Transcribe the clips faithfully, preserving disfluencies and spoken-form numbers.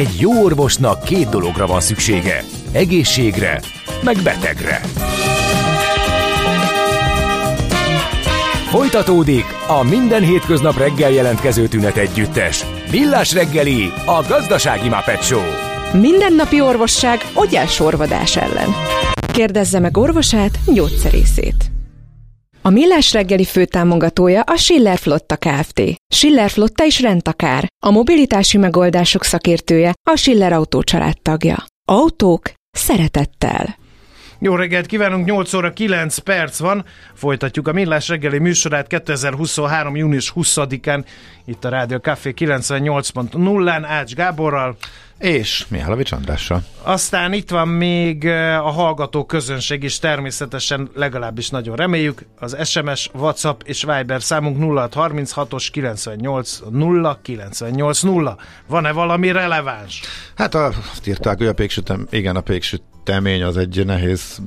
Egy jó orvosnak két dologra van szüksége. Egészségre, meg betegre. Folytatódik a minden hétköznap reggel jelentkező tünet együttes. Millás Reggeli, a gazdasági Muppet Show. Mindennapi orvosság ogyásorvadás ellen. Kérdezze meg orvosát, gyógyszerészét. A Millás Reggeli főtámogatója a Schiller Flotta Kft. Schiller Flotta is rendtakár, a mobilitási megoldások szakértője, a Schiller Autó családtagja. Autók szeretettel. Jó reggelt kívánunk, nyolc óra kilenc perc van, folytatjuk a Millás Reggeli műsorát kétezer-huszonhárom. június huszadikán, itt a Rádió Café kilencvennyolc pont nullán Ács Gáborral és Mihálovics Andrással. Aztán itt van még a hallgató közönség is, természetesen, legalábbis nagyon reméljük. Az es em es, WhatsApp és Viber számunk nulla hat harminchat kilencvennyolc nulla kilencvennyolc nulla. Van-e valami releváns? Hát azt írták, hogy a péksütem, igen, a péksütemény az egy nehéz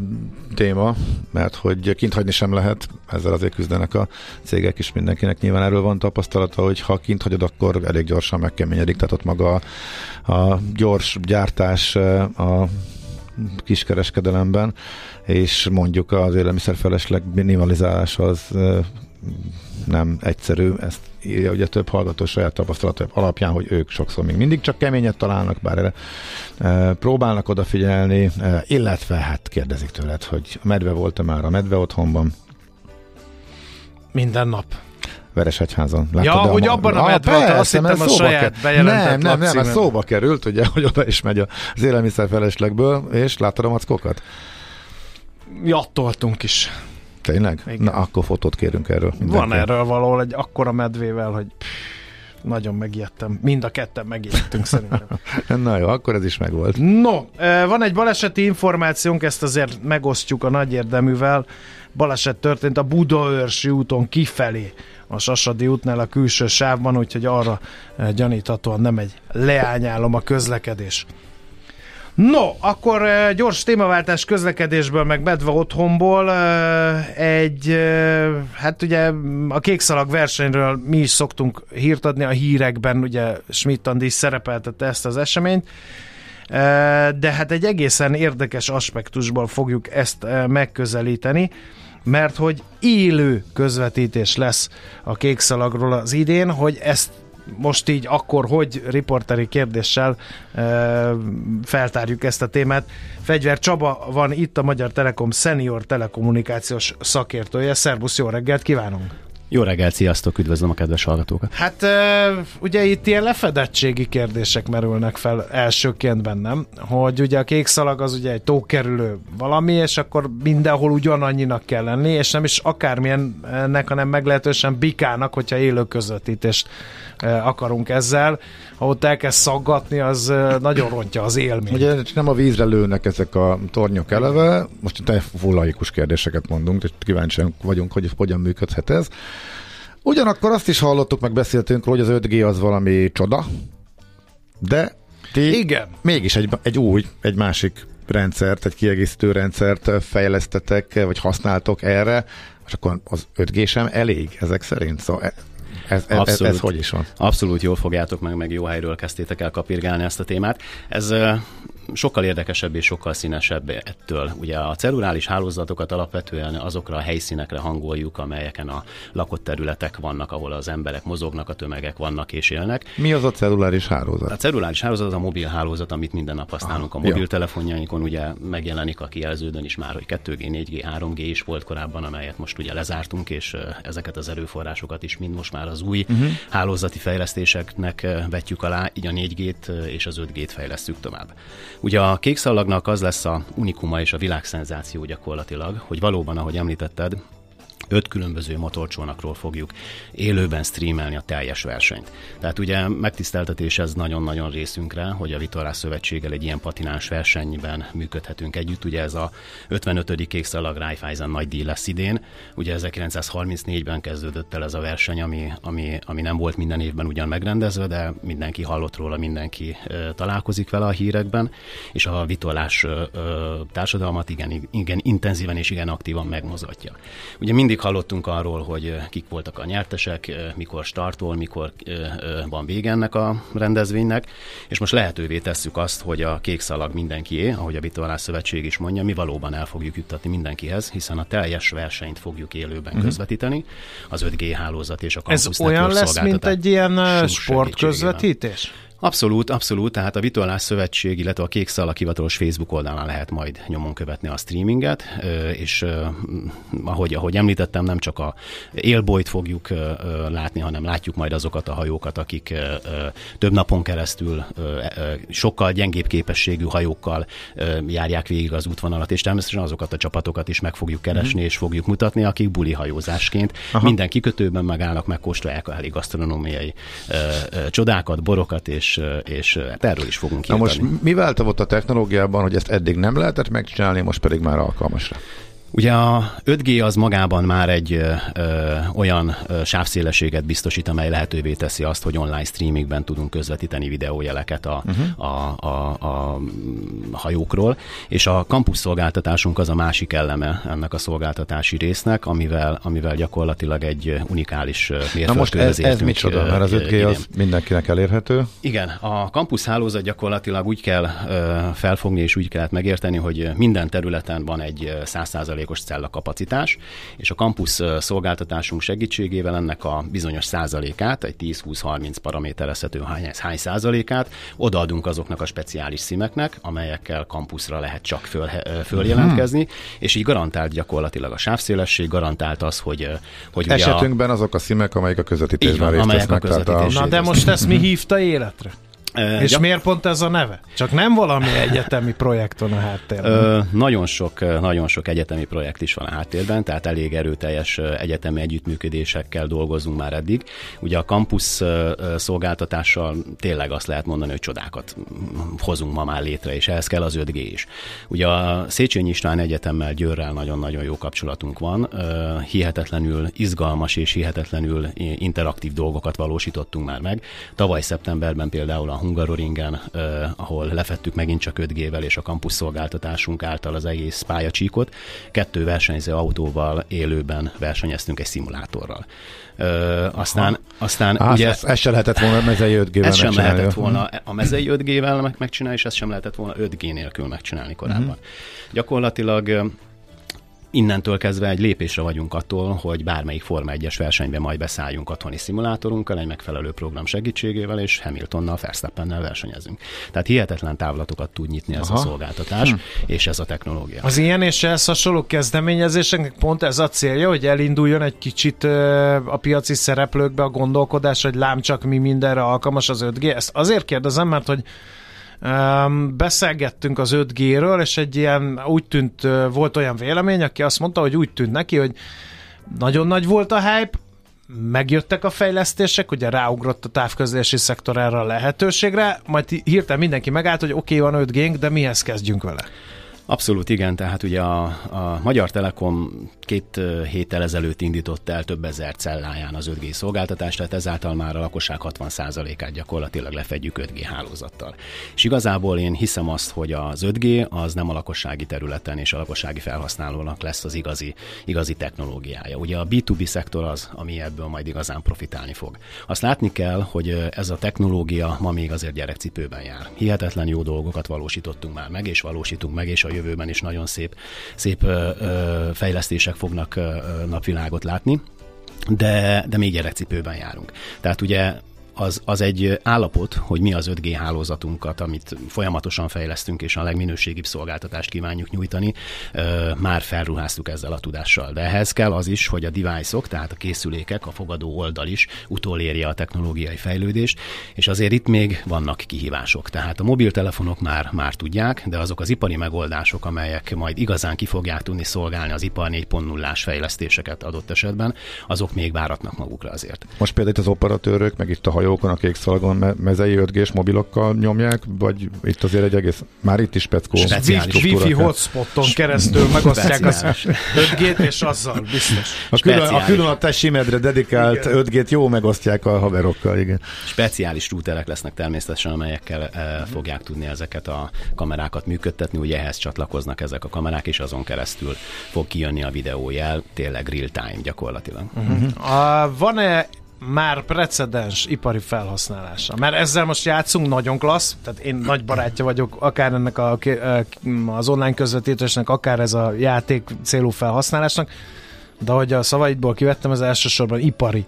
téma, mert hogy kint hagyni sem lehet, ezzel azért küzdenek a cégek is, mindenkinek nyilván erről van tapasztalata, hogy ha kint hagyod, akkor elég gyorsan megkeményedik, tehát ott maga a gyors gyártás a kiskereskedelemben, és mondjuk az élelmiszerfelesleg minimalizálása az nem egyszerű, ezt írja ugye több hallgató saját tapasztalat alapján, hogy ők sokszor még mindig csak keményet találnak, bár erre e, próbálnak odafigyelni, e, illetve hát kérdezik tőled, hogy medve volt-e már a medve otthonban? Minden nap. Veresegyházon. Láttad, ja, hogy ma... abban a medve, ah, azt hittem a saját bejelentett lapcímen. Nem, nem, nem, ez szóba került, ugye, hogy oda is megy az élelmiszerfeleslegből, és láttad a mackokat? Jattoltunk is. Tényleg? Igen. Na, akkor fotót kérünk erről. Mindenki. Van erről valahol egy akkora medvével, hogy pff, nagyon megijedtem. Mind a ketten megijedtünk szerintem. Na jó, akkor ez is megvolt. No, van egy baleseti információnk, ezt azért megosztjuk a nagy érdeművel. Baleset történt a Budaörsi úton kifelé, a Sasadi útnál a külső sávban, úgyhogy arra gyaníthatóan nem egy leányálom a közlekedés. No, akkor gyors témaváltás közlekedésből, meg medve otthonból. Egy, hát ugye a kékszalag versenyről mi is szoktunk hírt adni a hírekben, ugye Schmitt Andi szerepeltette ezt az eseményt, de hát egy egészen érdekes aspektusból fogjuk ezt megközelíteni, mert hogy élő közvetítés lesz a kékszalagról az idén, hogy ezt most így akkor, hogy riporteri kérdéssel e, feltárjuk ezt a témát. Fegyver Csaba van itt, a Magyar Telekom senior telekommunikációs szakértője. Szervusz, jó reggelt kívánunk! Jó reggelt, sziasztok, üdvözlöm a kedves hallgatókat! Hát e, ugye itt ilyen lefedettségi kérdések merülnek fel elsőként bennem, hogy ugye a kékszalag az ugye egy tókerülő valami, és akkor mindenhol ugyanannyinak kell lenni, és nem is akármilyennek, hanem meglehetősen bikának, hogyha élő közvetítést akarunk ezzel. Ha ott elkezd szaggatni, az nagyon rontja az élményt. Ugye nem a vízre lőnek ezek a tornyok eleve, most itt laikus kérdéseket mondunk, és kíváncsian vagyunk, hogy hogyan működhet ez. Ugyanakkor azt is hallottuk, meg beszéltünk, hogy az öt G az valami csoda, de ti igen, mégis egy, egy új, egy másik rendszert, egy kiegészítő rendszert fejlesztetek, vagy használtok erre, és akkor az öt G sem elég ezek szerint, szóval Ez, ez, abszolút, ez, ez hogy is van? Abszolút jól fogjátok meg, meg jó helyről kezdtétek el kapirgálni ezt a témát. Ez sokkal érdekesebb és sokkal színesebb ettől. Ugye a cellulális hálózatokat alapvetően azokra a helyszínekre hangoljuk, amelyeken a lakott területek vannak, ahol az emberek mozognak, a tömegek vannak és élnek. Mi az a celluláris hálózat? A celluláris hálózat az a mobil hálózat, amit minden nap használunk. Ah, a mobiltelefonjainkon ugye megjelenik a kijelződön is már, hogy kettő G, négy G, három G is volt korábban, amelyet most ugye lezártunk, és ezeket az erőforrásokat is mind most már az új uh-huh. hálózati fejlesztéseknek vetjük alá, így a négy G-t és az öt G-t fejlesztjük tovább. Ugye a kékszalagnak az lesz a unikuma és a világszenzáció gyakorlatilag, hogy valóban, ahogy említetted, öt különböző motorcsónakról fogjuk élőben streamelni a teljes versenyt. Tehát ugye megtiszteltetés ez nagyon-nagyon részünkre, hogy a Vitorlás Szövetséggel egy ilyen patináns versenyben működhetünk együtt. Ugye ez a ötvenötödik kékszalag Raiffeisen nagy díj lesz idén. Ugye ezerkilencszázharmincnégyben kezdődött el ez a verseny, ami, ami, ami nem volt minden évben ugyan megrendezve, de mindenki hallott róla, mindenki e, találkozik vele a hírekben, és a vitorlás e, társadalmat igen, igen intenzíven és igen aktívan megmozgatja. Ugye mindig Mindig hallottunk arról, hogy kik voltak a nyertesek, mikor startol, mikor van vége ennek a rendezvénynek, és most lehetővé tesszük azt, hogy a kék szalag mindenkié, ahogy a Vitorlás Szövetség is mondja, mi valóban el fogjuk juttatni mindenkihez, hiszen a teljes versenyt fogjuk élőben uh-huh. közvetíteni, az öt G hálózat és a kampusz network szolgáltatás. Ez olyan lesz, mint egy ilyen sportközvetítés? Abszolút, abszolút, tehát a Vitorlás Szövetség, illetve a Kék Szalag hivatalos Facebook oldalán lehet majd nyomon követni a streaminget, és ahogy, ahogy említettem, nem csak a élbolyt fogjuk látni, hanem látjuk majd azokat a hajókat, akik több napon keresztül sokkal gyengébb képességű hajókkal járják végig az útvonalat, és természetesen azokat a csapatokat is meg fogjuk keresni, mm. és fogjuk mutatni, akik buli hajózásként Aha. minden kikötőben megállnak, megkóstolják a heli gasztronómiai csodákat, borokat, és és erről is fogunk írtani. Na most mi változott a technológiában, hogy ezt eddig nem lehetett megcsinálni, most pedig már alkalmasra? Ugye a öt G az magában már egy ö, olyan ö, sávszélességet biztosít, amely lehetővé teszi azt, hogy online streamingben tudunk közvetíteni videójeleket a, uh-huh. a, a, a hajókról, és a kampusz szolgáltatásunk az a másik eleme ennek a szolgáltatási résznek, amivel, amivel gyakorlatilag egy unikális mérföldkőhöz. Na most ez, ez micsoda, mert az öt G idén. Az mindenkinek elérhető? Igen, a kampusz hálózat gyakorlatilag úgy kell felfogni, és úgy kellett megérteni, hogy minden területen van egy száz százalék cellakapacitás, és a kampusz szolgáltatásunk segítségével ennek a bizonyos százalékát, egy tíz-húsz-harminc paraméterezhető hány, hány százalékát odaadunk azoknak a speciális szimeknek, amelyekkel kampuszra lehet csak föl, följelentkezni, hmm. és így garantált gyakorlatilag a sávszélesség, garantált az, hogy... hogy esetünkben a... azok a szimek, amelyek a közvetítésben részt vesznek. A... Na de most ezt mi hívta életre? Uh, és gyak... miért pont ez a neve? Csak nem valami egyetemi projekt van a háttérben. Uh, nagyon sok, nagyon sok egyetemi projekt is van a háttérben, tehát elég erőteljes egyetemi együttműködésekkel dolgozunk már eddig. Ugye a kampusz szolgáltatással tényleg azt lehet mondani, hogy csodákat hozunk ma már létre, és ehhez kell az öt G is. Ugye a Széchenyi István Egyetemmel, Győrrel nagyon-nagyon jó kapcsolatunk van. Uh, hihetetlenül izgalmas és hihetetlenül interaktív dolgokat valósítottunk már meg. Tavaly szeptemberben például a Hungaroringen, eh, ahol lefettük megint csak öt G-vel és a kampusz szolgáltatásunk által az egész pályacsíkot. Kettő versenyző autóval élőben versenyeztünk egy szimulátorral. Ö, aztán, aztán Á, ugye... Ez, ez sem lehetett volna a mezei öt G-vel ez sem lehetett volna a mezei öt G-vel megcsinálni, és ezt sem lehetett volna öt G nélkül megcsinálni korábban. Uh-huh. Gyakorlatilag innentől kezdve egy lépésre vagyunk attól, hogy bármelyik Forma egyes versenyben majd beszálljunk otthoni szimulátorunkkal, egy megfelelő program segítségével, és Hamiltonnal, Verstappennel versenyezünk. Tehát hihetetlen távlatokat tud nyitni ez Aha. a szolgáltatás, hm. és ez a technológia. Az ilyen és ehhez hasonló kezdeményezéseknek pont ez a célja, hogy elinduljon egy kicsit a piaci szereplőkbe a gondolkodás, hogy lám csak mi mindenre alkalmas az öt G. Ezt azért kérdezem, mert hogy Um, beszélgettünk az öt G-ről, és egy ilyen, úgy tűnt, volt olyan vélemény, aki azt mondta, hogy úgy tűnt neki, hogy nagyon nagy volt a hype, megjöttek a fejlesztések, ugye ráugrott a távközlési szektor erre a lehetőségre, majd hirtelen mindenki megállt, hogy oké, okay, van öt G-nk, de mihez kezdjünk vele? Abszolút igen, tehát ugye a, a Magyar Telekom két héttel ezelőtt indított el több ezer celláján az öt G szolgáltatást, tehát ezáltal már a lakosság hatvan százalékát gyakorlatilag lefedjük öt G hálózattal. És igazából én hiszem azt, hogy az öt G az nem a lakossági területen és a lakossági felhasználónak lesz az igazi, igazi technológiája. Ugye a bé kettő bé szektor az, ami ebből majd igazán profitálni fog. Azt látni kell, hogy ez a technológia ma még azért gyerekcipőben jár. Hihetetlen jó dolgokat valósítottunk már meg, és valósítunk meg, és a jövőben is nagyon szép, szép ö, ö, fejlesztések fognak ö, napvilágot látni, de, de még gyerekcipőben járunk. Tehát ugye Az, az egy állapot, hogy mi az öt G hálózatunkat, amit folyamatosan fejlesztünk, és a legminőségibb szolgáltatást kívánjuk nyújtani, már felruháztuk ezzel a tudással. De ehhez kell az is, hogy a device-ok, tehát a készülékek, a fogadó oldal is utolérje a technológiai fejlődést, és azért itt még vannak kihívások. Tehát a mobiltelefonok már, már tudják, de azok az ipari megoldások, amelyek majd igazán ki fogják tudni szolgálni az ipar négy pont nullás fejlesztéseket adott esetben, azok még váratnak magukra azért. Most például az operatőrök, meg itt a hajókon a kék szalagon me- mezei öt gés mobilokkal nyomják, vagy itt azért egy egész, már itt is speckó. Wifi hotspotton keresztül megosztják az öt gét, és azzal biztos. A külön a, külön a te simedre dedikált igen. öt gét jó megosztják a haverokkal, igen. Speciális rúterek lesznek természetesen, amelyekkel e, fogják tudni ezeket a kamerákat működtetni, ugye ehhez csatlakoznak ezek a kamerák, és azon keresztül fog kijönni a videójel, tényleg real time gyakorlatilag. Uh-huh. A, van-e már precedens ipari felhasználása? Mert ezzel most játszunk, nagyon klassz, tehát én nagy barátja vagyok, akár ennek a, az online közvetítésnek, akár ez a játék célú felhasználásnak, de ahogy a szavaidból kivettem, ez elsősorban ipari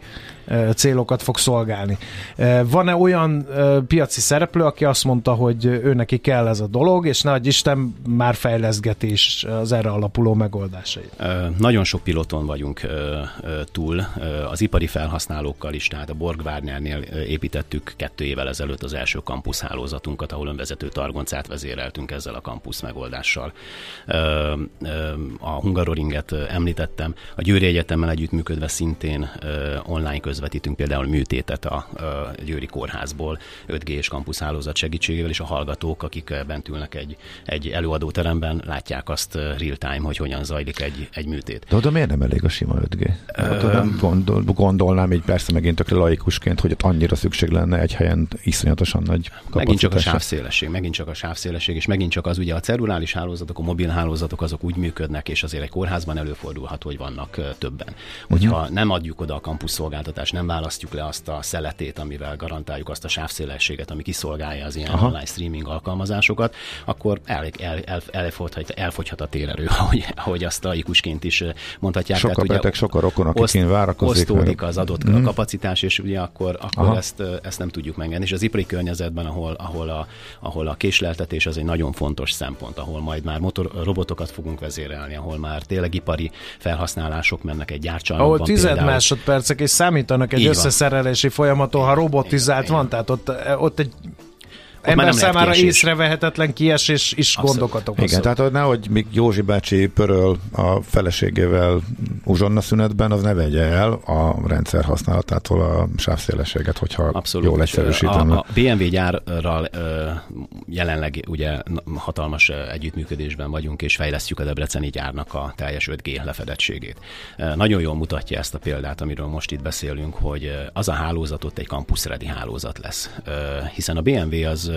uh, célokat fog szolgálni. Uh, van-e olyan uh, piaci szereplő, aki azt mondta, hogy ő neki kell ez a dolog, és nehogy Isten már fejleszgeti is az erre alapuló megoldásait? Uh, nagyon sok piloton vagyunk uh, uh, túl uh, az ipari felhasználókkal is, tehát a BorgWarnernél építettük kettő évvel ezelőtt az első kampusz hálózatunkat, ahol önvezető targoncát vezéreltünk ezzel a kampusz megoldással. Uh, uh, a Hungaroringet említettem, a Győri Egyetemmel együttműködve szintén ö, online közvetítünk például műtétet a ö, Győri Kórházból öt gés kampuszhálózat segítségével, és a hallgatók, akik bent ülnek egy, egy előadóteremben, látják azt real time, hogy hogyan zajlik egy, egy műtét. De oda miért nem elég a sima öt gé? Ö... Nem gondol, gondolnám így persze megint tökre laikusként, hogy ott annyira szükség lenne egy helyen iszonyatosan nagy kapacitásra. Megint csak a sávszélesség, megint csak a sávszélesség, és megint csak az, ugye a cellulális hálózatok, a mobil hálózatok azok úgy működnek, és azért egy kórházban előfordulhat, hogy vannak többen. Hogyha uh-huh. nem adjuk oda a kampusz szolgáltatást, nem választjuk le azt a szeletét, amivel garantáljuk azt a sávszélességet, ami kiszolgálja az ilyen Aha. online streaming alkalmazásokat, akkor el, el, el, elfogyhat, elfogyhat a térerő, ahogy, ahogy azt laikusként is mondhatják. Sok a beteg, sok a rokon, akiként várakozik. Osztódik meg az adott mm. kapacitás, és ugye akkor, akkor ezt, ezt nem tudjuk megengedni. És az ipari környezetben, ahol, ahol, a, ahol a késleltetés az egy nagyon fontos szempont, ahol majd már motor, robotokat fogunk vezérelni, ahol már tényleg ipari felhasználás állások mennek egy gyárcsalmokban. Ahol tized például... másodpercek és számítanak egy így összeszerelési van. folyamaton, ha robotizált igen, van, igen. tehát ott, ott egy ember számára észrevehetetlen kiesés is Abszolút. Gondokat okoz. Igen, tehát nehogy még Józsi bácsi pöröl a feleségével uzsonna szünetben, az ne vegye el a rendszer használatától a sávszélességet, hogyha Abszolút. Jól egyszerűsítem. A, a bé em vé gyárral jelenleg ugye hatalmas együttműködésben vagyunk, és fejlesztjük a debreceni gyárnak a teljes öt gé lefedettségét. Nagyon jól mutatja ezt a példát, amiről most itt beszélünk, hogy az a hálózat ott egy campus-ready hálózat lesz. Hiszen a bé em vé az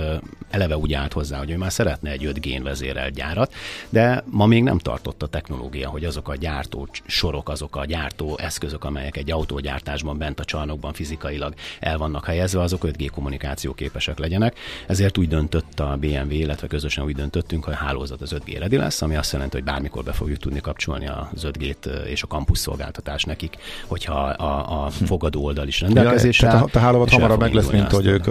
eleve úgy állt hozzá, hogy ő már szeretne egy öt gén vezérelt gyárat, de ma még nem tartott a technológia, hogy azok a gyártó sorok, azok a gyártó eszközök, amelyek egy autógyártásban bent a csarnokban fizikailag el vannak helyezve, azok öt gé kommunikáció képesek legyenek. Ezért úgy döntött a bé em vé, illetve közösen úgy döntöttünk, hogy a hálózat az öt gé ready lesz, ami azt jelenti, hogy bármikor be fogjuk tudni kapcsolni az öt gét és a kampusz szolgáltatás nekik, hogyha a, a fogadó oldal is rendelkezésre. Ja, a hálózat hamarabb meg lesz, mint hogy ők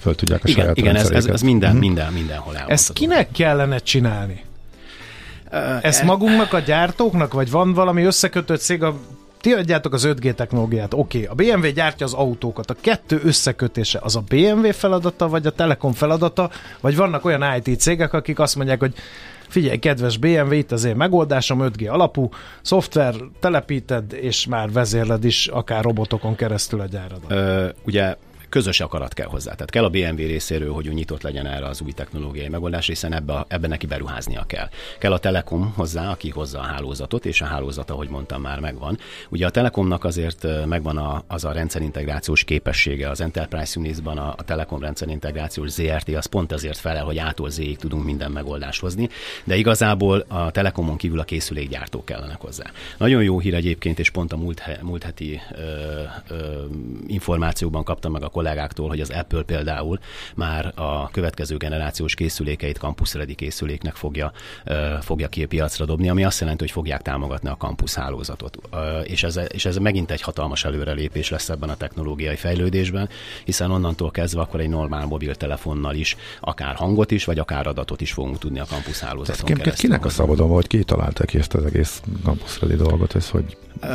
föl tudják a igen, saját igen, ez, ez, ez minden, minden, mindenhol elmondható. Ezt kinek kellene csinálni? Ezt magunknak, a gyártóknak, vagy van valami összekötött cég, a... ti adjátok az öt gé technológiát, oké, okay. a bé em vé gyártja az autókat, a kettő összekötése az a bé em vé feladata, vagy a Telekom feladata, vagy vannak olyan i té cégek, akik azt mondják, hogy figyelj, kedves bé em vé, itt az én megoldásom, öt gé alapú, szoftver, telepíted, és már vezérled is akár robotokon keresztül a gyáradat. Ö, ugye közös akarat kell hozzá. Tehát kell a bé em vé részéről, hogy ő nyitott legyen erre az új technológiai megoldás, hiszen ebbe, ebbe neki beruháznia kell. Kell a Telekom hozzá, aki hozza a hálózatot, és a hálózat, ahogy mondtam, már megvan. Ugye a Telekomnak azért megvan a, az a rendszerintegrációs képessége. Az Enterprise Units-ban a, a Telekom rendszerintegrációs zé er té az pont azért felel, hogy A-tól Z-ig tudunk minden megoldást hozni, de igazából a Telekomon kívül a készülékgyártók kellenek hozzá. Nagyon jó hír egyébként, és pont a múlt, múlt heti ö, ö, információban kaptam meg a kollégáktól, hogy az Apple például már a következő generációs készülékeit campus ready készüléknek fogja, uh, fogja ki piacra dobni, ami azt jelenti, hogy fogják támogatni a campus hálózatot. Uh, és, ez, és ez megint egy hatalmas előrelépés lesz ebben a technológiai fejlődésben, hiszen onnantól kezdve akkor egy normál mobiltelefonnal is akár hangot is, vagy akár adatot is fogunk tudni a campus hálózaton keresztül. Kinek a szabadon volt, ki találta ki ezt az egész campus ready dolgot? Ez hogy... Uh,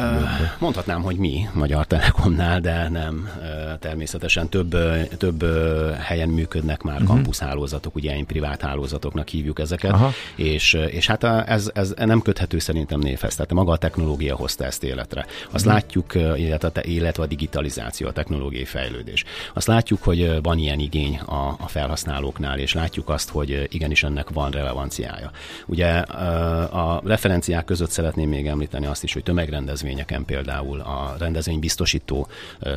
mondhatnám, hogy mi Magyar Telekomnál, de nem uh, természetesen jelentősen több, több helyen működnek már uh-huh. kampuszhálózatok, ugye én privát hálózatoknak hívjuk ezeket, és, és hát ez, ez nem köthető szerintem névhez, tehát maga a technológia hozta ezt életre. Azt uh-huh. látjuk, illetve, illetve a digitalizáció, a technológiai fejlődés. Azt látjuk, hogy van ilyen igény a, a felhasználóknál, és látjuk azt, hogy igenis ennek van relevanciája. Ugye a referenciák között szeretném még említeni azt is, hogy tömegrendezvényeken például a rendezvénybiztosító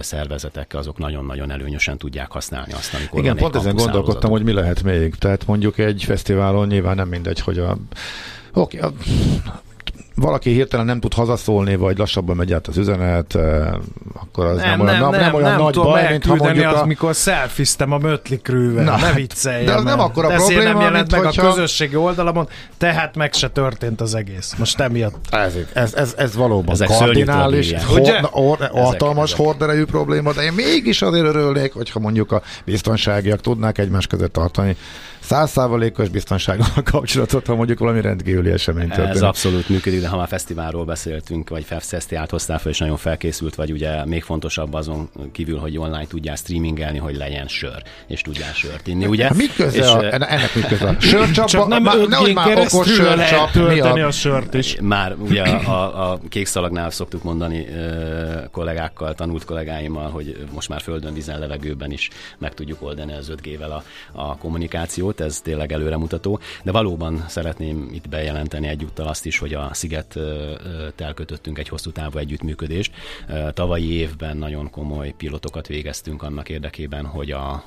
szervezetek azok nagyon-nagyon előnyösen tudják használni azt, amikor igen, pont ezen gondolkodtam, hogy mi lehet még. Tehát mondjuk egy fesztiválon nyilván nem mindegy, hogy a... Oké, okay, a... valaki hirtelen nem tud hazaszólni, vagy lassabban megy át az üzenet, akkor az nem, nem olyan, nem, nem, nem olyan nem nagy baj, mint ha mondjuk azt, a... mikor szelfiztem a mötlikrűvel, ne vicceljem. De az nem akkora de probléma, nem jelent mint meg hogyha... a közösségi oldalamon, tehát meg se történt az egész. Most emiatt. Ez, ez, ez, ez valóban ezek kardinális, hatalmas horderejű probléma, de én mégis azért örülnék, hogyha mondjuk a biztonságiak tudnák egymás között tartani száz százalékos biztonsággal kapcsolatot, ha mondjuk valami rendkívüli esemény történik. Ez abszolút működik, de ha már fesztiválról beszéltünk, vagy fesztiált hoztál fel, és nagyon felkészült vagy, ugye még fontosabb azon kívül, hogy online tudjál streamingelni, hogy legyen sör, és tudjál sört inni, ugye? Hát, mit köze és, a, ennek mit köze? Sörcsapba, csak nem ötgén keresztül lehet tölteni a sört is. Már ugye a, a kék szalagnál szoktuk mondani kollégákkal, tanult kollégáimmal, hogy most már földön, vízen, levegőben is meg tudjuk oldani az öt gé-vel a, a kommunikációt. Ez tényleg előremutató, de valóban szeretném itt bejelenteni egyúttal azt is, hogy a Szigettel kötöttünk egy hosszú távú együttműködést. Tavalyi évben nagyon komoly pilotokat végeztünk annak érdekében, hogy a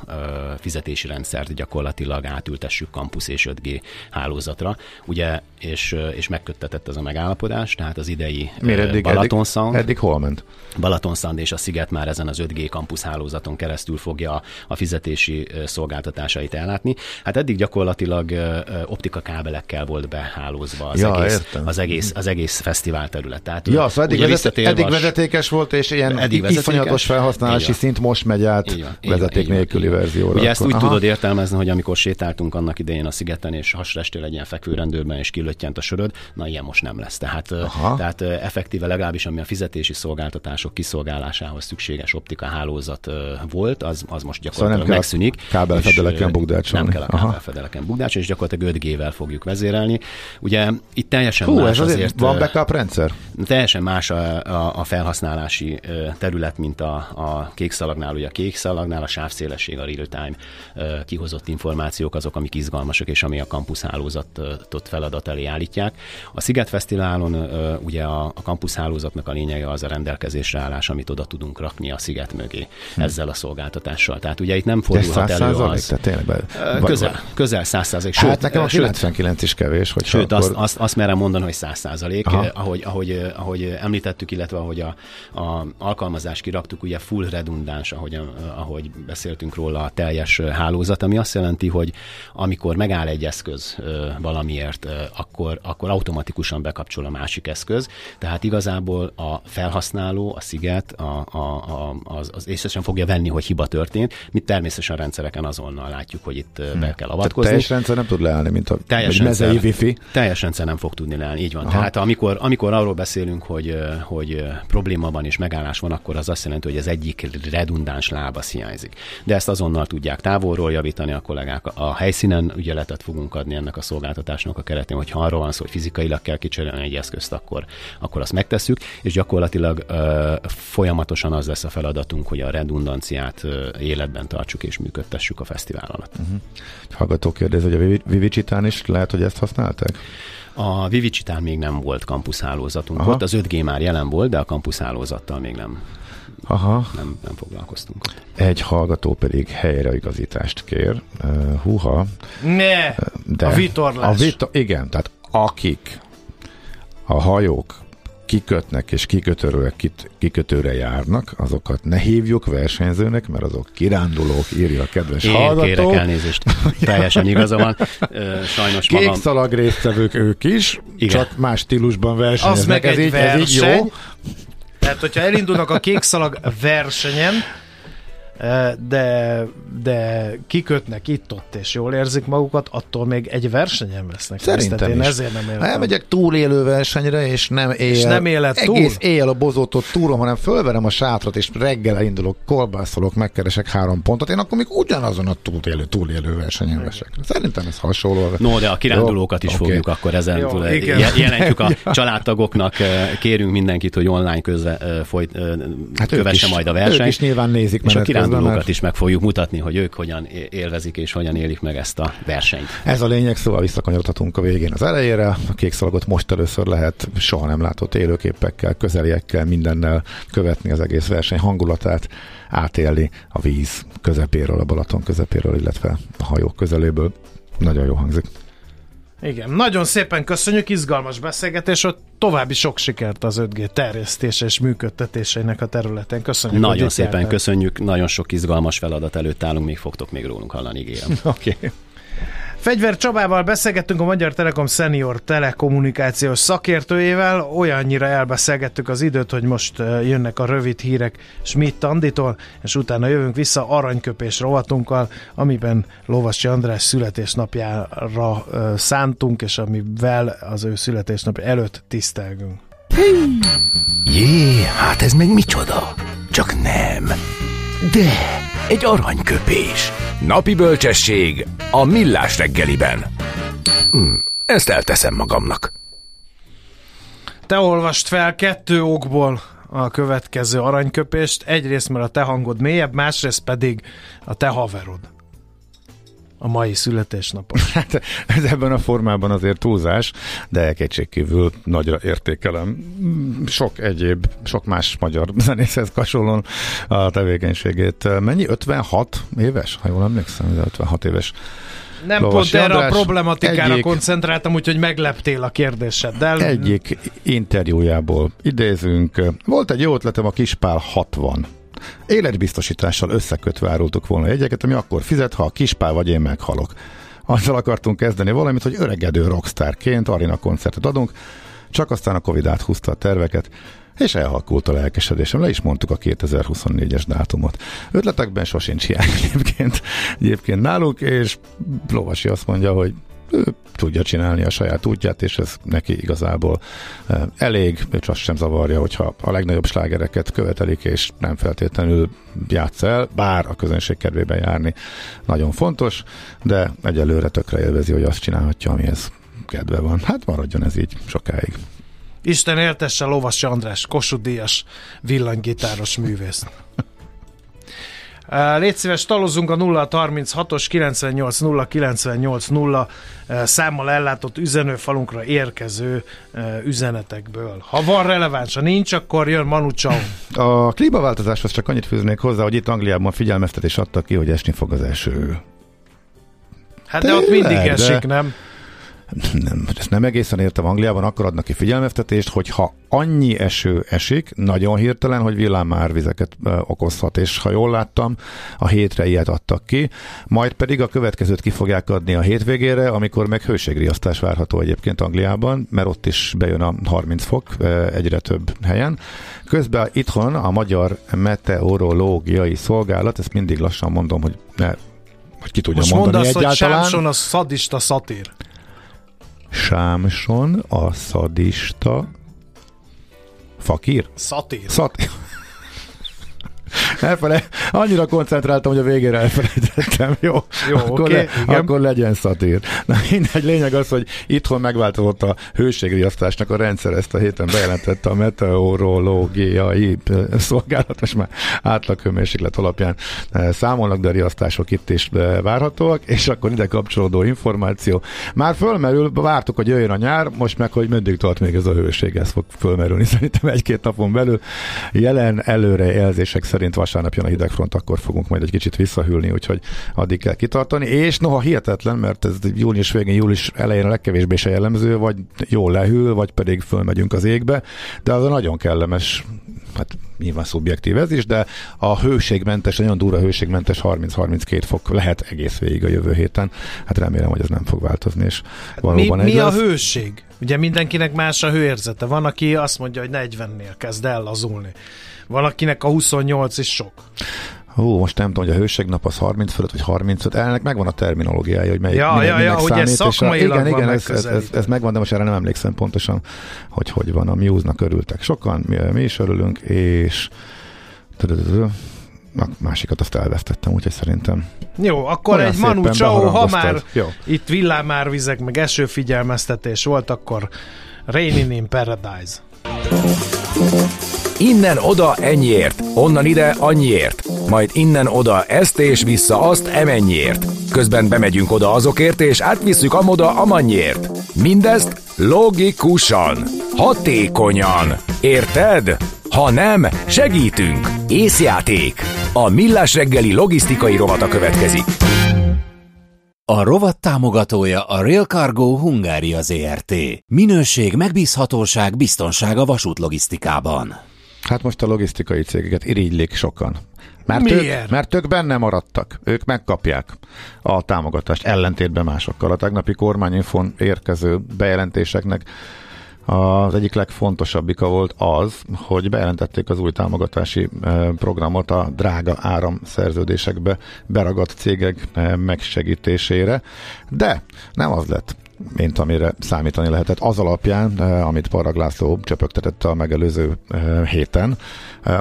fizetési rendszert gyakorlatilag átültessük kampusz és öt gé hálózatra, ugye, és, és megköttetett ez a megállapodás, tehát az idei eddig, Balatonszand. Eddig, eddig hol ment? Balatonszand és a Sziget már ezen az öt gé kampusz hálózaton keresztül fogja a fizetési szolgáltatásait ellátni. Hát eddig gyakorlatilag optikakábelekkel volt behálózva az, ja, egész, az, egész, az egész fesztivál terület. Tehát ja, szóval eddig, vezet, eddig vezetékes volt, és ilyen iszonyatos felhasználási szint most megy át vezeték nélküli verzióra. Ugye ezt úgy aha. tudod értelmezni, hogy amikor sétáltunk annak idején a Szigeten, és hasrestél egy ilyen fekvőrendőrben, és kilöttyent a söröd, na ilyen most nem lesz. Tehát, tehát effektíve legalábbis, ami a fizetési szolgáltatások kiszolgálásához szükséges optikahálózat volt, az, az most gyakorlatilag szóval megszűnik. Kábelfedeleken bukdácsolni. Aha. A fedeleken bugdács, és gyakorlatilag öt gé-vel fogjuk vezérelni. Ugye itt teljesen hú, más azért, azért... Van backup rendszer? Teljesen más a, a, a felhasználási terület, mint a, a kék szalagnál. Ugye a kék szalagnál a sávszélesség, a real-time kihozott információk azok, amik izgalmasak, és ami a kampuszhálózatot feladat elé állítják. A Sziget Fesztiválon ugye a, a kampuszhálózatnak a lényege az a rendelkezésre állás, amit oda tudunk rakni a Sziget mögé hm. ezzel a szolgáltatással. Tehát ugye itt nem fordulhat elő az... Közel, közel száz százalék. Sőt, hát nekem a kilencvenkilenc is kevés. Hogy sőt, akkor... azt, azt, azt merem mondani, hogy száz százalék. Ahogy, ahogy, ahogy említettük, illetve ahogy a, a alkalmazást kiraktuk, ugye full redundáns, ahogy, ahogy beszéltünk róla, a teljes hálózat, ami azt jelenti, hogy amikor megáll egy eszköz valamiért, akkor, akkor automatikusan bekapcsol a másik eszköz. Tehát igazából a felhasználó, a Sziget a, a, a, az, az észre fogja venni, hogy hiba történt. Mi természetesen rendszereken azonnal látjuk, hogy itt be kell avatkozni. Tehát teljes rendszer nem tud leállni, mint a teljes mezei rendszer, wifi. Teljes rendszer nem fog tudni leállni, így van. Aha. Tehát amikor, amikor arról beszélünk, hogy, hogy probléma van és megállás van, akkor az azt jelenti, hogy az egyik redundáns láb az hiányzik. De ezt azonnal tudják távolról javítani a kollégák. A helyszínen ügyeletet fogunk adni ennek a szolgáltatásnak a keretén, hogyha arról van szó, hogy fizikailag kell kicserélni egy eszközt, akkor, akkor azt megtesszük, és gyakorlatilag ö, folyamatosan az lesz a feladatunk, hogy a redundanciát ö, életben tartsuk és működtessük a fesztivál alatt. Uh-huh. Hallgató kérdez, hogy a Vivicitán is lehet, hogy ezt használták? A Vivicitán még nem volt kampuszhálózatunk. Aha. Ott az öt gé már jelen volt, de a kampuszhálózattal még nem, aha. nem, nem foglalkoztunk. Egy hallgató pedig helyreigazítást kér. Uh, húha. Ne! De a vitorlás. A vito- igen, tehát akik a hajók kikötnek és kikötőre, kikötőre járnak, azokat ne hívjuk versenyzőnek, mert azok kirándulók, írja a kedves én hallgató. Én kérek elnézést, teljesen igaza van. Sajnos magam... Kék szalag résztvevők ők is, igen. Csak más stílusban versenyeznek. Ez így, ez így jó. Tehát, hogyha elindulnak a kék szalag versenyen, de, de kikötnek itt-ott, és jól érzik magukat, attól még egy versenyen vesznek. Szerintem én ezért nem éltem. Ha elmegyek túlélő versenyre, és nem él, és nem élet túl? Egész éjjel a bozótot túrom, hanem fölverem a sátrat, és reggel elindulok, kolbászolok, megkeresek három pontot, én akkor még ugyanazon a túlélő, túlélő versenyen veszek. Szerintem ez hasonló. No, de a kirándulókat jó, is okay. fogjuk akkor ezen jó, túl jelentjük a családtagoknak, kérünk mindenkit, hogy online közve folyt, hát kövesse majd a versenyt. Ők is nyilván nézik, mert dolgokat is meg fogjuk mutatni, hogy ők hogyan élvezik és hogyan élik meg ezt a versenyt. Ez a lényeg, szóval visszakanyarodhatunk a végén az elejére. A kék szalagot most először lehet soha nem látott élőképekkel, közeliekkel, mindennel követni az egész verseny hangulatát, átélni a víz közepéről, a Balaton közepéről, illetve a hajó közeléből. Nagyon jó hangzik. Igen, nagyon szépen köszönjük, izgalmas beszélgetés, ott további sok sikert az öt G terjesztése és működtetéseinek a területen. Köszönjük. Nagyon szépen jártál. Köszönjük, nagyon sok izgalmas feladat előtt állunk, még fogtok még rólunk hallani, ígérem. Oké. Okay. Fegyver Csabával beszélgettünk, a Magyar Telekom senior telekommunikációs szakértőjével, olyannyira elbeszélgettük az időt, hogy most jönnek a rövid hírek Schmitt Anditól, és utána jövünk vissza aranyköpés rovatunkkal, amiben Lovasi András születésnapjára szántunk, és amivel az ő születésnapja előtt tisztelgünk. Jé, hát ez meg micsoda? Csak nem. De egy aranyköpés. Napi bölcsesség a Millás Reggeliben. Hm, ezt elteszem magamnak. Te olvast fel kettő okból a következő aranyköpést. Egyrészt, mert a te hangod mélyebb, másrészt pedig a te haverod. A mai születésnapon. Hát ez ebben a formában azért túlzás, de kétségkívül nagyra értékelem. Sok egyéb, sok más magyar zenészhez hasonlóan a tevékenységét. Mennyi? ötvenhat éves? Ha jól emlékszem, ötvenhat éves. Nem Lovasi pont erre András. A problematikára egyik, koncentráltam, úgyhogy megleptél a kérdéseddel. Egyik interjújából idézünk. Volt egy jó ötletem, a Kispál hatvan. Életbiztosítással összekötve árultuk volna jegyeket, ami akkor fizet, ha a Kispál vagy én meghalok. Azzal akartunk kezdeni valamit, hogy öregedő rockstárként arena koncertet adunk, csak aztán a Covid áthúzta a terveket, és elhalkult a lelkesedésem. Le is mondtuk a kétezer-huszonnégyes dátumot. Ötletekben sosincs hiány egyébként, egyébként náluk, és Lovasi azt mondja, hogy ő tudja csinálni a saját útját, és ez neki igazából elég, és azt sem zavarja, hogyha a legnagyobb slágereket követelik, és nem feltétlenül játsz el, bár a közönség kedvében járni nagyon fontos, de egyelőre tökre élvezi, hogy azt csinálhatja, amihez kedve van. Hát maradjon ez így sokáig. Isten éltesse Lovasi András, Kossuth Díjas, villanygitáros művész. Légy szíves, talozunk a nulla harminchat-os kilencvennyolc nulla kilencvennyolc nulla számmal ellátott üzenőfalunkra érkező üzenetekből. Ha van releváns, ha nincs, akkor jön Manu Chao. A klímaváltozáshoz csak annyit fűznék hozzá, hogy itt Angliában figyelmeztetés adta ki, hogy esni fog az eső. Hát tényleg, de ott mindig esik, de... nem? Nem, ezt nem egészen értem. Angliában akkor adnak ki figyelmeztetést, hogy ha annyi eső esik, nagyon hirtelen, hogy villámárvizeket okozhat, és ha jól láttam, a hétre ilyet adtak ki, majd pedig a következőt ki fogják adni a hétvégére, amikor meg hőségriasztás várható egyébként Angliában, mert ott is bejön a harminc fok egyre több helyen. Közben itthon a Magyar Meteorológiai Szolgálat, ezt mindig lassan mondom, hogy ne, hogy ki tudja most mondani mondasz, egyáltalán. Most mondasz, hogy Sámson a szadista szatír. Sámson a szadista fakír? Szatír. Szatír. Elfele... Annyira koncentráltam, hogy a végére elfelejtettem. Jó, Jó akkor, okay, le... akkor legyen szatír. Na, mindegy, lényeg az, hogy itthon megváltozott a hőségriasztásnak a rendszer, ezt a héten bejelentette a meteorológiai szolgálat, most már átlaghőmérséklet alapján számolnak, de riasztások itt is várhatóak, és akkor ide kapcsolódó információ. Már fölmerül, vártuk, hogy jöjjön a nyár, most meg, hogy mindig tart még ez a hőség, ez fog fölmerülni szerintem egy-két napon belül. Jelen előrejelzések szerint vasárnap jön a hidegfront, akkor fogunk majd egy kicsit visszahűlni, úgyhogy addig kell kitartani. És noha hihetetlen, mert ez június végén, július elején a legkevésbé se jellemző, vagy jól lehűl, vagy pedig fölmegyünk az égbe, de az a nagyon kellemes, hát nyilván szubjektív ez is, de a hőségmentes, nagyon durva hőségmentes harminc-harminckettő fok lehet egész végig a jövő héten. Hát remélem, hogy ez nem fog változni, és valóban mi, mi a hőség? Ugye mindenkinek más a hőérzete. Van, aki azt mondja, hogy negyvennél kezd ellazulni. Valakinek a huszonnyolc is sok. Hú, most nem tudom, hogy a hőségnap az harminc fölött, vagy harmincöt, ennek megvan a terminológiája, hogy melyik, ja, minek, ja, minek ja, számít. Ugye szakmailag igen, igen, ez, ez, ez, ez megvan, de most erre nem emlékszem pontosan, hogy hogy van. A Muse-nak örültek sokan, mi, mi is örülünk, és a másikat azt elvesztettem, úgyhogy szerintem. Jó, akkor egy Manu Chao, ha már jó. Itt villámárvizek, meg esőfigyelmeztetés volt, akkor Raining in Paradise. Innen oda ennyiért, onnan ide annyiért, majd innen oda ezt és vissza azt emennyiért. Közben bemegyünk oda azokért és átvisszük amoda amannyiért. Mindezt logikusan, hatékonyan. Érted? Ha nem, segítünk! Észjáték! A Millás Reggeli logisztikai rovata következik. A rovat támogatója a Rail Cargo Hungária zé er té. Minőség, megbízhatóság, biztonság a vasútlogisztikában. Hát most a logisztikai cégeket irigylik sokan. Mert ők, mert ők benne maradtak, ők megkapják a támogatást, ellentétben másokkal. A tegnapi kormányinfon érkező bejelentéseknek az egyik legfontosabbika volt az, hogy bejelentették az új támogatási programot a drága áramszerződésekbe beragadt cégek megsegítésére, de nem az lett, mint amire számítani lehetett. Az alapján, amit Parag László csöpögtetett a megelőző héten,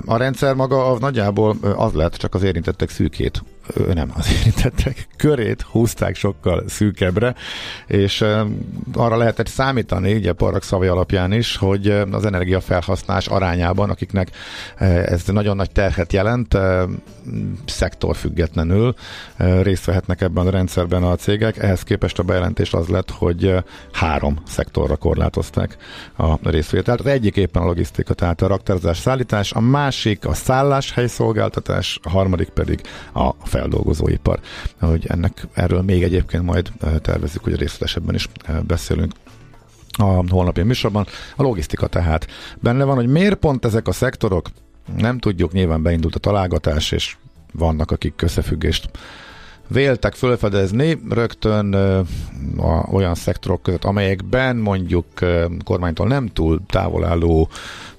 a rendszer maga az nagyjából az lett, csak az érintettek szűkét, nem az érintettek, körét húzták sokkal szűkebbre, és arra lehetett számítani, ugye Parag szavai alapján is, hogy az energiafelhasználás arányában, akiknek ez nagyon nagy terhet jelent, szektor függetlenül részt vehetnek ebben a rendszerben a cégek, ehhez képest a bejelentés az lett, hogy három szektorra korlátozták a részvételt. Az egyik éppen a logisztika, tehát a raktározás, szállítás, a másik a szálláshelyszolgáltatás, a harmadik pedig a feldolgozóipar. Hogy ennek erről még egyébként majd tervezzük, hogy részletesebben is beszélünk a holnapi műsorban. A logisztika tehát benne van, hogy miért pont ezek a szektorok, nem tudjuk, nyilván beindult a találgatás, és vannak, akik összefüggést véltek fölfedezni rögtön ö, a, olyan szektorok között, amelyekben mondjuk ö, kormánytól nem túl távol álló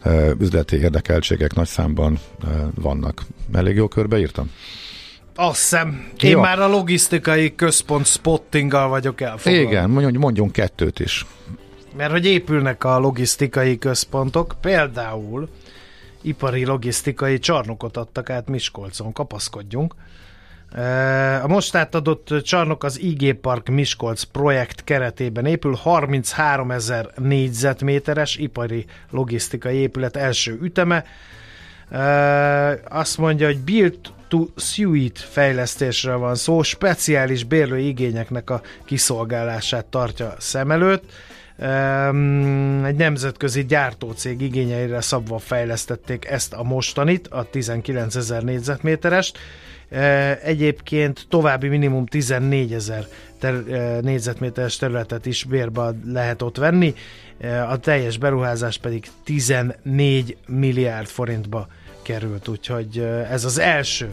ö, üzleti érdekeltségek nagy számban ö, vannak. Elég jó körbe írtam? Azt hiszem. Én jó. Már a logisztikai központ spottinggal vagyok elfoglalva. Igen, mondjunk, mondjunk kettőt is. Mert hogy épülnek a logisztikai központok, például ipari logisztikai csarnokot adtak át Miskolcon, kapaszkodjunk. A most átadott csarnok az i gé Park Miskolc projekt keretében épül, harmincháromezer négyzetméteres ipari logisztikai épület első üteme. Azt mondja, hogy build to suit fejlesztésről van szó, speciális bérlői igényeknek a kiszolgálását tartja szem előtt. Egy nemzetközi gyártócég igényeire szabva fejlesztették ezt a mostanit, a tizenkilencezer négyzetméterest. Egyébként további minimum tizennégyezer ter- négyzetméteres területet is bérbe lehet ott venni, a teljes beruházás pedig tizennégy milliárd forintba került, úgyhogy ez az első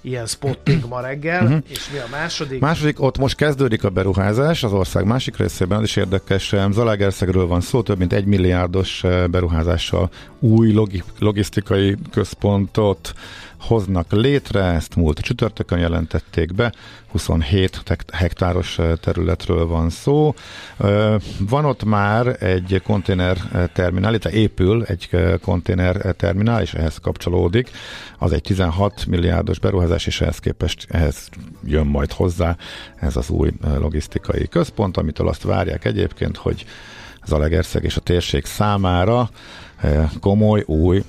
ilyen spotting ma reggel, uh-huh. És mi a második? Második, ott most kezdődik a beruházás, az ország másik részében, ez is érdekes, Zalaegerszegről van szó, több mint egy milliárdos beruházással új logi- logisztikai központot hoznak létre, ezt múlt csütörtökön jelentették be, huszonhét hektáros területről van szó. Van ott már egy konténerterminál, illetve épül egy konténerterminál, és ehhez kapcsolódik. Az egy tizenhat milliárdos beruházás, és ehhez képest ehhez jön majd hozzá ez az új logisztikai központ, amitől azt várják egyébként, hogy Zalaegerszeg és a térség számára komoly új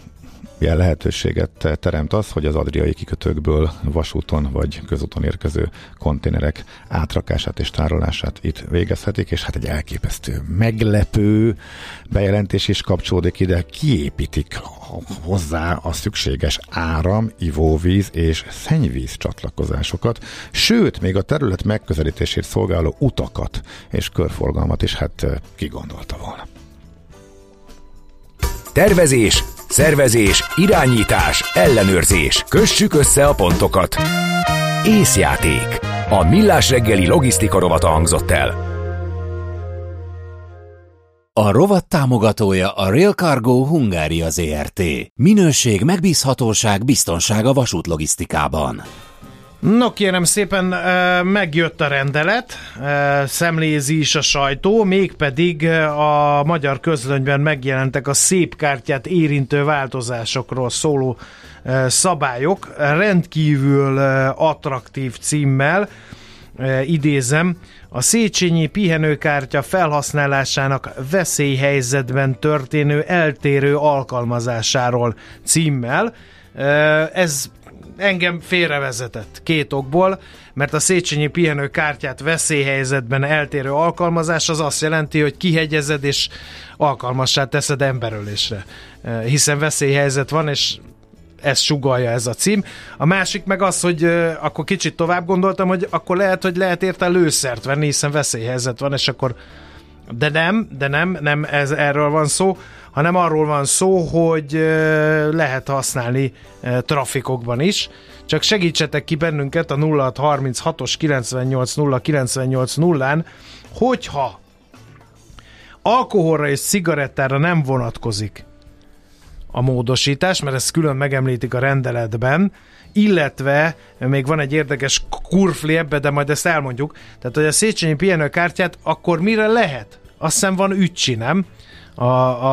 ilyen lehetőséget teremt az, hogy az adriai kikötőkből vasúton vagy közúton érkező konténerek átrakását és tárolását itt végezhetik, és hát egy elképesztő, meglepő bejelentés is kapcsolódik ide, kiépítik hozzá a szükséges áram, ivóvíz és szennyvíz csatlakozásokat, sőt, még a terület megközelítését szolgáló utakat és körforgalmat is, hát ki gondolta volna. Tervezés, szervezés, irányítás, ellenőrzés. Kössük össze a pontokat. Észjáték. A Millás Reggeli logisztika rovata hangzott el. A rovat támogatója a Rail Cargo Hungária zé er té. Minőség, megbízhatóság, biztonság a vasútlogisztikában. No kérem szépen, megjött a rendelet, szemlézi is a sajtó, mégpedig a magyar közlönyben megjelentek a szép kártyát érintő változásokról szóló szabályok, rendkívül attraktív címmel, idézem, a Széchenyi pihenőkártya felhasználásának veszélyhelyzetben történő eltérő alkalmazásáról címmel. Ez engem félrevezetett két okból, mert a Széchenyi pihenőkártyát veszélyhelyzetben eltérő alkalmazás az azt jelenti, hogy kihegyezed és alkalmassá teszed emberölésre, hiszen veszélyhelyzet van, és ez sugallja ez a cím. A másik meg az, hogy euh, akkor kicsit tovább gondoltam, hogy akkor lehet, hogy lehet érte lőszert venni, hiszen veszélyhelyzet van, és akkor de nem, de nem, nem ez, erről van szó, hanem arról van szó, hogy euh, lehet használni euh, trafikokban is. Csak segítsetek ki bennünket a nulla hat harminchat kilencvennyolc nulla kilencvennyolc nullán, hogyha alkoholra és cigarettára nem vonatkozik a módosítás, mert ezt külön megemlítik a rendeletben, illetve még van egy érdekes kurfli ebbe, de majd ezt elmondjuk, tehát hogy a Széchenyi pihenőkártyát akkor mire lehet? Azt hiszem van ügycsi, nem? A,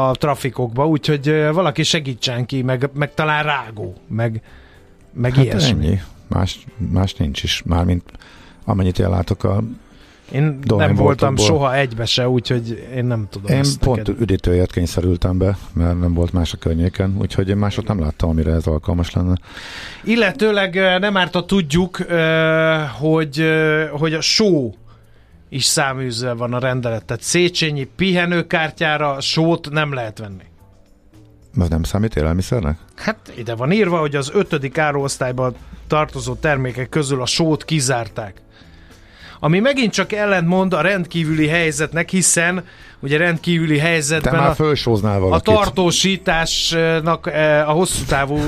a trafikokba, úgyhogy valaki segítsen ki, meg, meg talán rágó, meg, meg hát ilyesmi. Ennyi. Más, más nincs is, mármint amennyit ellátok a Én nem voltam soha egybe se, úgyhogy én nem tudom. Én pont üdítőért kényszerültem be, mert nem volt más a környéken, úgyhogy én másod nem láttam, amire ez alkalmas lenne. Illetőleg nem árta tudjuk, hogy, hogy a só is száműzve van a rendelet. Tehát Széchenyi pihenőkártyára sót nem lehet venni. Ez nem számít élelmiszernek? Hát ide van írva, hogy az ötödik áruosztályban tartozó termékek közül a sót kizárták. Ami megint csak ellentmond a rendkívüli helyzetnek, hiszen ugye rendkívüli helyzetben a, a tartósításnak, a hosszú távú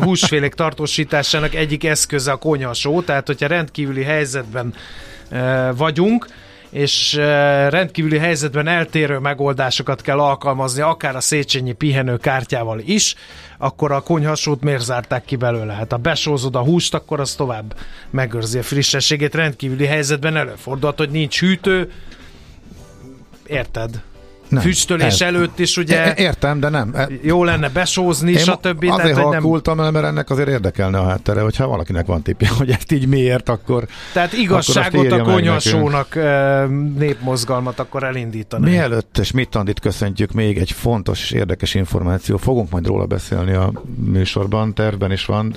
húsfélék tartósításának egyik eszköze a konyhasó, tehát hogyha rendkívüli helyzetben vagyunk, és rendkívüli helyzetben eltérő megoldásokat kell alkalmazni, akár a Széchenyi pihenőkártyával is, akkor a konyhasót miért zárták ki belőle? Hát ha besózod a húst, akkor az tovább megőrzi a frissességét. Rendkívüli helyzetben előfordulhat, hogy nincs hűtő. Érted? Nem, füstölés ez. Előtt is ugye... Értem, de nem. Jó lenne besózni, én stb. Azért tehát, halkultam nem... el, mert ennek azért érdekelne a háttere, hogyha valakinek van tippje, hogy ezt így miért, akkor... Tehát igazságot akkor a konyhasónak népmozgalmat akkor elindítanak. Mielőtt Schmitt Andit köszöntjük, még egy fontos és érdekes információ. Fogunk majd róla beszélni a műsorban, tervben is van.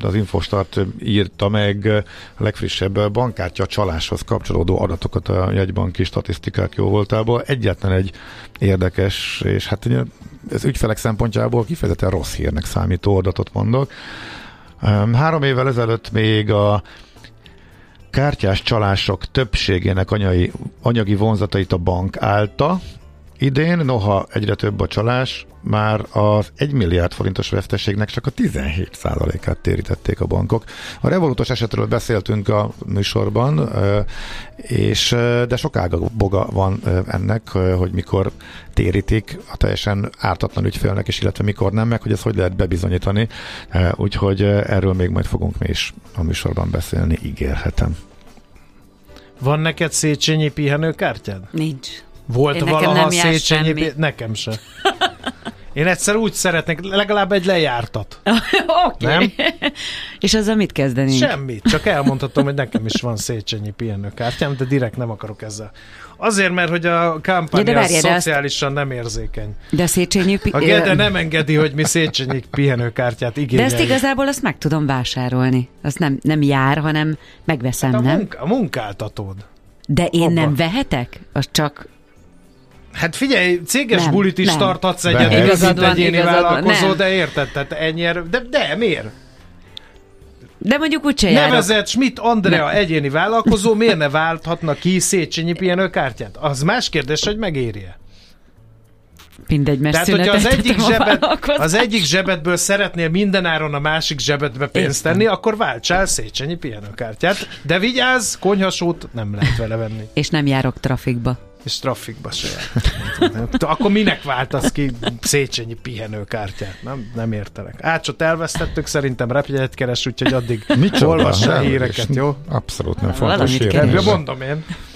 Az Infostart írta meg a legfrissebb bankkártya csaláshoz kapcsolódó adatokat a jegybanki statisztikák jó voltából. Egyetlen egy érdekes, és hát ugye ez ügyfelek szempontjából kifejezetten rossz hírnek számító adatot mondok. Három évvel ezelőtt még a kártyás csalások többségének anyai, anyagi vonzatait a bank állta. Idén, noha egyre több a csalás, már az egy milliárd forintos veszteségnek csak a tizenhét százalékát térítették a bankok. A Revolutos esetről beszéltünk a műsorban, és de sok ága boga van ennek, hogy mikor térítik a teljesen ártatlan ügyfélnek, és illetve mikor nem, meg hogy ezt hogy lehet bebizonyítani. Úgyhogy erről még majd fogunk mi is a műsorban beszélni, ígérhetem. Van neked Széchenyi pihenőkártyád? Nincs. Volt én valaha Széchenyi... Semmi. Nekem se. Én egyszer úgy szeretnék, legalább egy lejártat. Oké. Okay. Nem? És azzal mit kezdenünk? Semmit. Csak elmondhatom, hogy nekem is van Széchenyi pihenőkártyám, de direkt nem akarok ezzel. Azért, mert hogy a kampány az szociálisan azt... nem érzékeny. De a Széchenyi... Pi... A Gede nem engedi, hogy mi Széchenyi pihenőkártyát igényeljük. De ezt igazából azt meg tudom vásárolni. Azt nem, nem jár, hanem megveszem, hát a nem? Munka, a munkáltatód. De én Abba. nem vehetek? Az csak... Hát figyelj, céges nem, bulit is nem. tartatsz egyet, igazad van, egyéni igazad vállalkozó, van. De érted, tehát ennyi erő, de, de miért? De mondjuk úgy se járok. Nevezett Schmitt Andrea nem. egyéni vállalkozó, miért ne válthatna ki Széchenyi pihenőkártyát? Az más kérdés, hogy megérje. Mindegy, mert tehát, hogyha az egyik, zsebet, az egyik zsebedből szeretnél mindenáron a másik zsebedbe pénzt tenni, akkor váltsál Széchenyi pihenőkártyát. De vigyázz, konyhasót nem lehet vele venni. És nem járok trafikba. és traffikba se jár. Akkor minek váltasz ki Széchenyi pihenőkártyát? Nem, nem értelek. Ácsot elvesztettük, szerintem repjegyet keres, úgyhogy addig olvass a híreket, jó? Abszolút nem fontos híreket. Mondom én.